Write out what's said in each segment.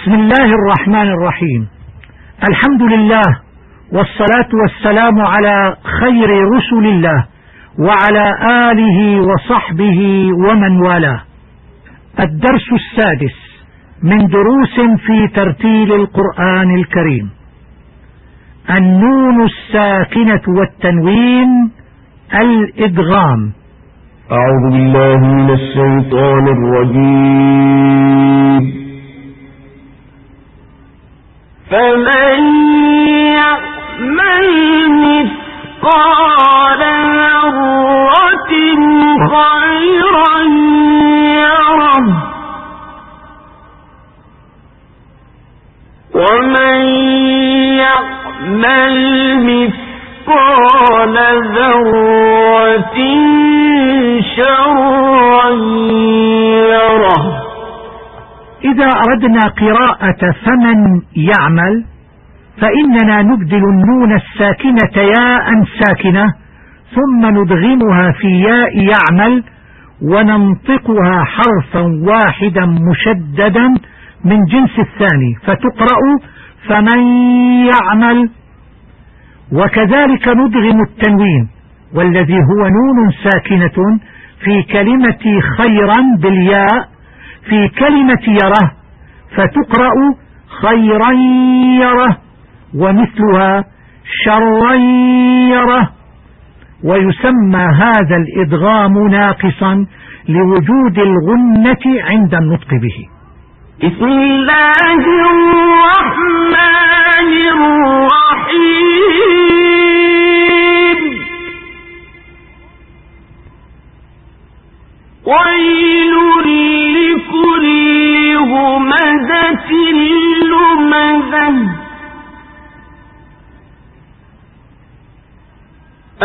بسم الله الرحمن الرحيم. الحمد لله والصلاة والسلام على خير رسل الله وعلى آله وصحبه ومن والاه. الدرس السادس من دروس في ترتيل القرآن الكريم. النون الساكنة والتنوين الإدغام. أعوذ بالله من الشيطان الرجيم. فمن يعمل مثقال ذرة خيرا يره ومن يعمل مثقال ذرة شرا يره. إذا أردنا قراءة فمن يعمل فإننا نبدل النون الساكنة ياء ساكنة ثم ندغمها في ياء يعمل وننطقها حرفا واحدا مشددا من جنس الثاني فتقرأ فمن يعمل. وكذلك ندغم التنوين والذي هو نون ساكنة في كلمة خيرا بالياء في كلمة يره فتقرأ خيرا يره ومثلها شرا يره. ويسمى هذا الإدغام ناقصا لوجود الغنة عند النطق به. بسم الله الرحمن الرحيم. ويل كل همزة لمزة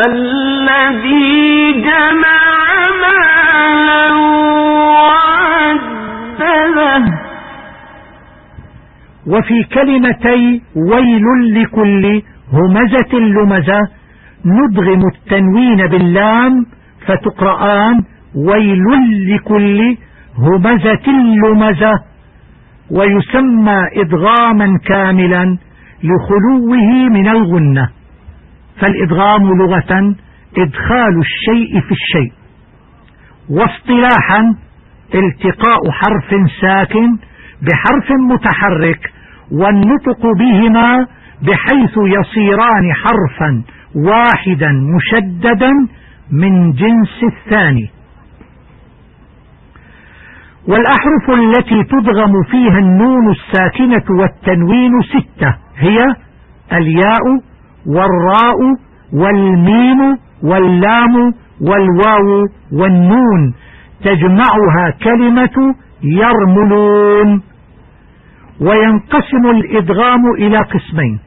الذي جمع مالا وعدده. وفي كلمتي ويل لكل همزة لمزة ندغم التنوين باللام فتقرآن ويل لكل همزة لمزة. ويسمى إدغاما كاملا لخلوه من الغنة. فالإدغام لغة إدخال الشيء في الشيء، واصطلاحا التقاء حرف ساكن بحرف متحرك والنطق بهما بحيث يصيران حرفا واحدا مشددا من جنس الثاني. والأحرف التي تدغم فيها النون الساكنة والتنوين ستة، هي الياء والراء والميم واللام والواو والنون، تجمعها كلمة يرملون. وينقسم الإدغام إلى قسمين: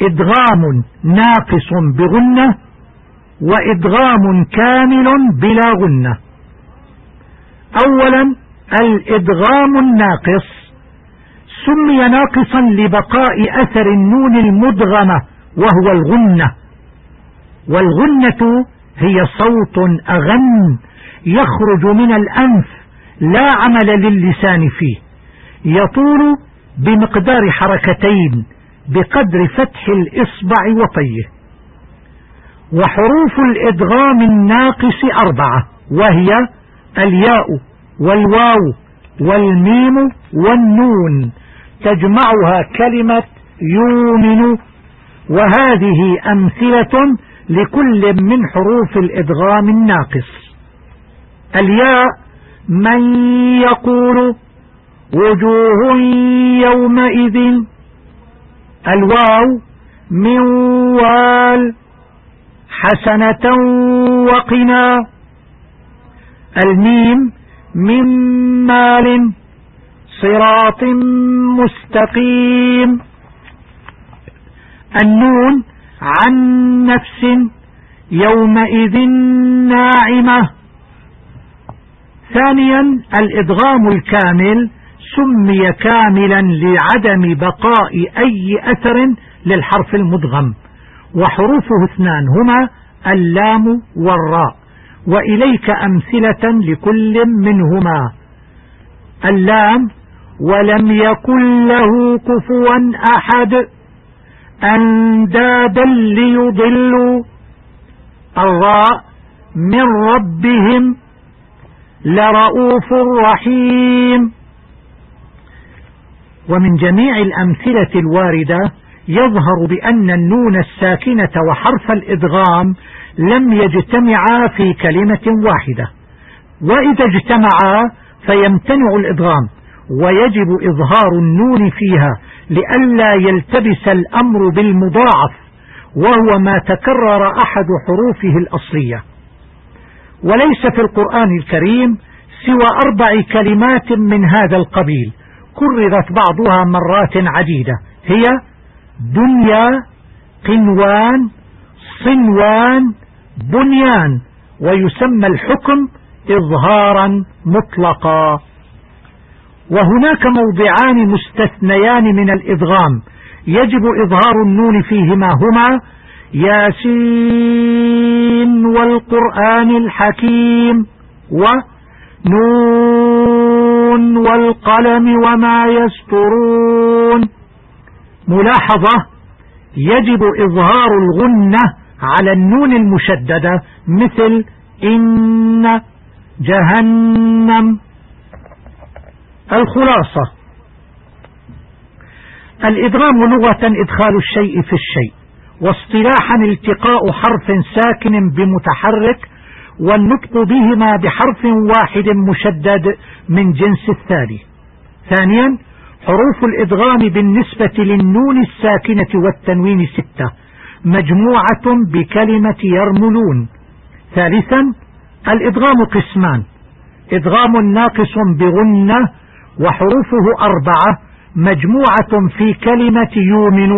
إدغام ناقص بغنة، وإدغام كامل بلا غنة. أولا الإدغام الناقص سمي ناقصا لبقاء أثر النون المدغمة وهو الغنة، والغنة هي صوت أغن يخرج من الأنف لا عمل للسان فيه، يطول بمقدار حركتين بقدر فتح الإصبع وطيه. وحروف الإدغام الناقص أربعة، وهي الياء والواو والميم والنون، تجمعها كلمة يؤمن. وهذه أمثلة لكل من حروف الإدغام الناقص. الياء: من يقول، وجوه يومئذ. الواو: من وال، حسنة وقنا. الميم: من مال، صراط مستقيم. النون: عن نفس يومئذ ناعمة. ثانيا الإدغام الكامل سمي كاملا لعدم بقاء أي أثر للحرف المدغم، وحروفه اثنان هما اللام والراء، وإليك أمثلة لكل منهما. اللام: ولم يكن له كفوا أحد أندادا ليضلوا الراء من ربهم لرؤوف رحيم. ومن جميع الأمثلة الواردة يظهر بأن النون الساكنة وحرف الإدغام لم يجتمعا في كلمة واحدة، وإذا اجتمعا فيمتنع الإدغام ويجب إظهار النون فيها لئلا يلتبس الأمر بالمضاعف، وهو ما تكرر أحد حروفه الأصلية. وليس في القرآن الكريم سوى 4 كلمات من هذا القبيل كررت بعضها مرات عديدة، هي دنيا، قنوان، صنوان، بنيان، ويسمى الحكم إظهارا مطلقا. وهناك موضعان مستثنيان من الإدغام يجب إظهار النون فيهما، هما ياسين والقرآن الحكيم، ونون والقلم وما يسطرون. ملاحظة: يجب إظهار الغنة على النون المشددة، مثل إن جهنم. الخلاصة: الإدغام لغة إدخال الشيء في الشيء، واصطلاحا التقاء حرف ساكن بمتحرك والنطق بهما بحرف واحد مشدد من جنس الثاني. ثانيا: حروف الإدغام بالنسبة للنون الساكنة والتنوين 6 مجموعة بكلمة يرملون. ثالثا: الإدغام قسمان: إدغام ناقص بغنة وحروفه 4 مجموعة في كلمة يؤمن،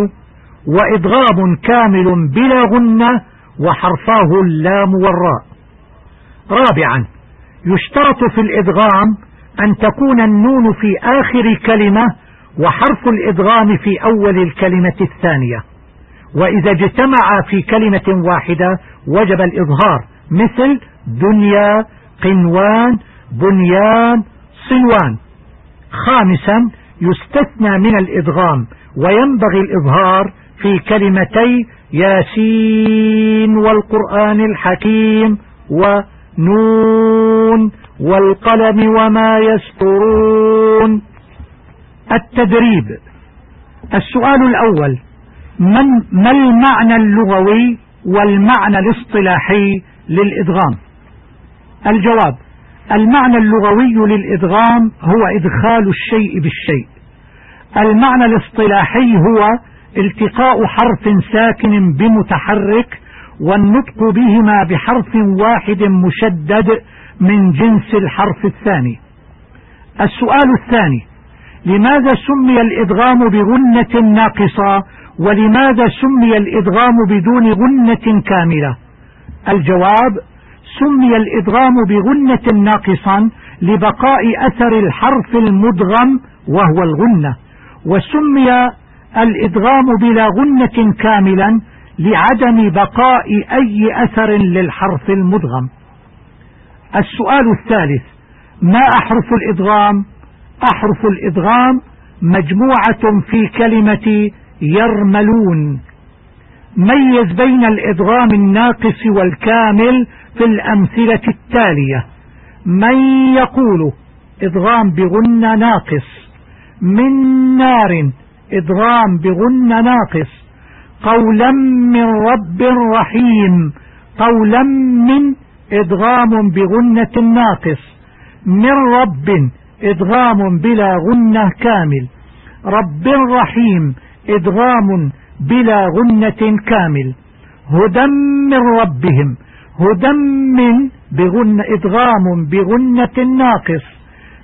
وإدغام كامل بلا غنة وحرفاه اللام والراء. رابعا: يشترط في الإدغام أن تكون النون في آخر كلمة وحرف الإدغام في أول الكلمة الثانية، وإذا اجتمعا في كلمة واحدة وجب الإظهار، مثل دنيا، قنوان، بنيان، صنوان. خامسا: يستثنى من الإدغام وينبغي الإظهار في كلمتي ياسين والقرآن الحكيم، ونون والقلم وما يسطرون. التدريب: السؤال الأول: ما المعنى اللغوي والمعنى الاصطلاحي للإدغام؟ الجواب: المعنى اللغوي للإدغام هو إدخال الشيء بالشيء. المعنى الاصطلاحي هو التقاء حرف ساكن بمتحرك والنطق بهما بحرف واحد مشدد من جنس الحرف الثاني. السؤال الثاني: لماذا سمي الإدغام بغنة ناقصة ولماذا سمي الإدغام بدون غنة كاملة؟ الجواب: سمي الإدغام بغنة ناقصا لبقاء أثر الحرف المدغم وهو الغنة، وسمي الإدغام بلا غنة كاملا لعدم بقاء أي أثر للحرف المدغم. السؤال الثالث: ما أحرف الإدغام؟ أحرف الإدغام مجموعة في كلمة يرملون. ميز بين الإدغام الناقص والكامل في الأمثلة التالية: من يقول إدغام بغنة ناقص، من نار إدغام بغنة ناقص، قولا من رب رحيم، قولا من إدغام بغنة ناقص، من رب إدغام بلا غنة كامل، رب رحيم إدغام بلا غنة كامل، هدى من ربهم، هدى من بغنة إدغام بغنة ناقص،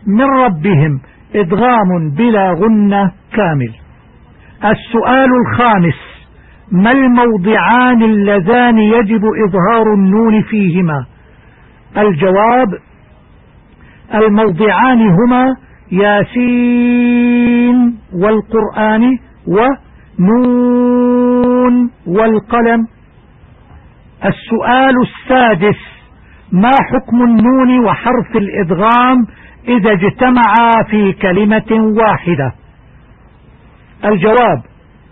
من ربهم إدغام بلا غنة كامل. السؤال الخامس: ما الموضعان اللذان يجب إظهار النون فيهما؟ الجواب: الموضعان هما ياسين والقرآن، ونون والقلم. السؤال السادس: ما حكم النون وحرف الإدغام إذا اجتمعا في كلمة واحدة. الجواب: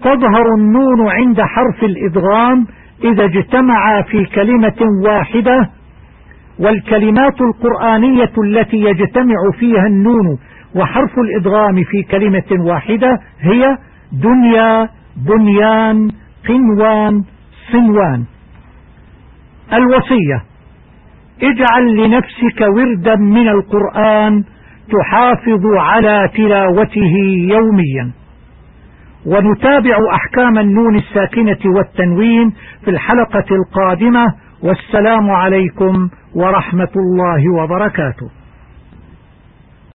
تظهر النون عند حرف الإدغام إذا اجتمعا في كلمة واحدة، والكلمات القرآنية التي يجتمع فيها النون وحرف الإدغام في كلمة واحدة هي دنيا، بنيان، قنوان، صنوان. الوصية: اجعل لنفسك وردا من القرآن تحافظ على تلاوته يوميا. ونتابع أحكام النون الساكنة والتنوين في الحلقة القادمة، والسلام عليكم ورحمة الله وبركاته.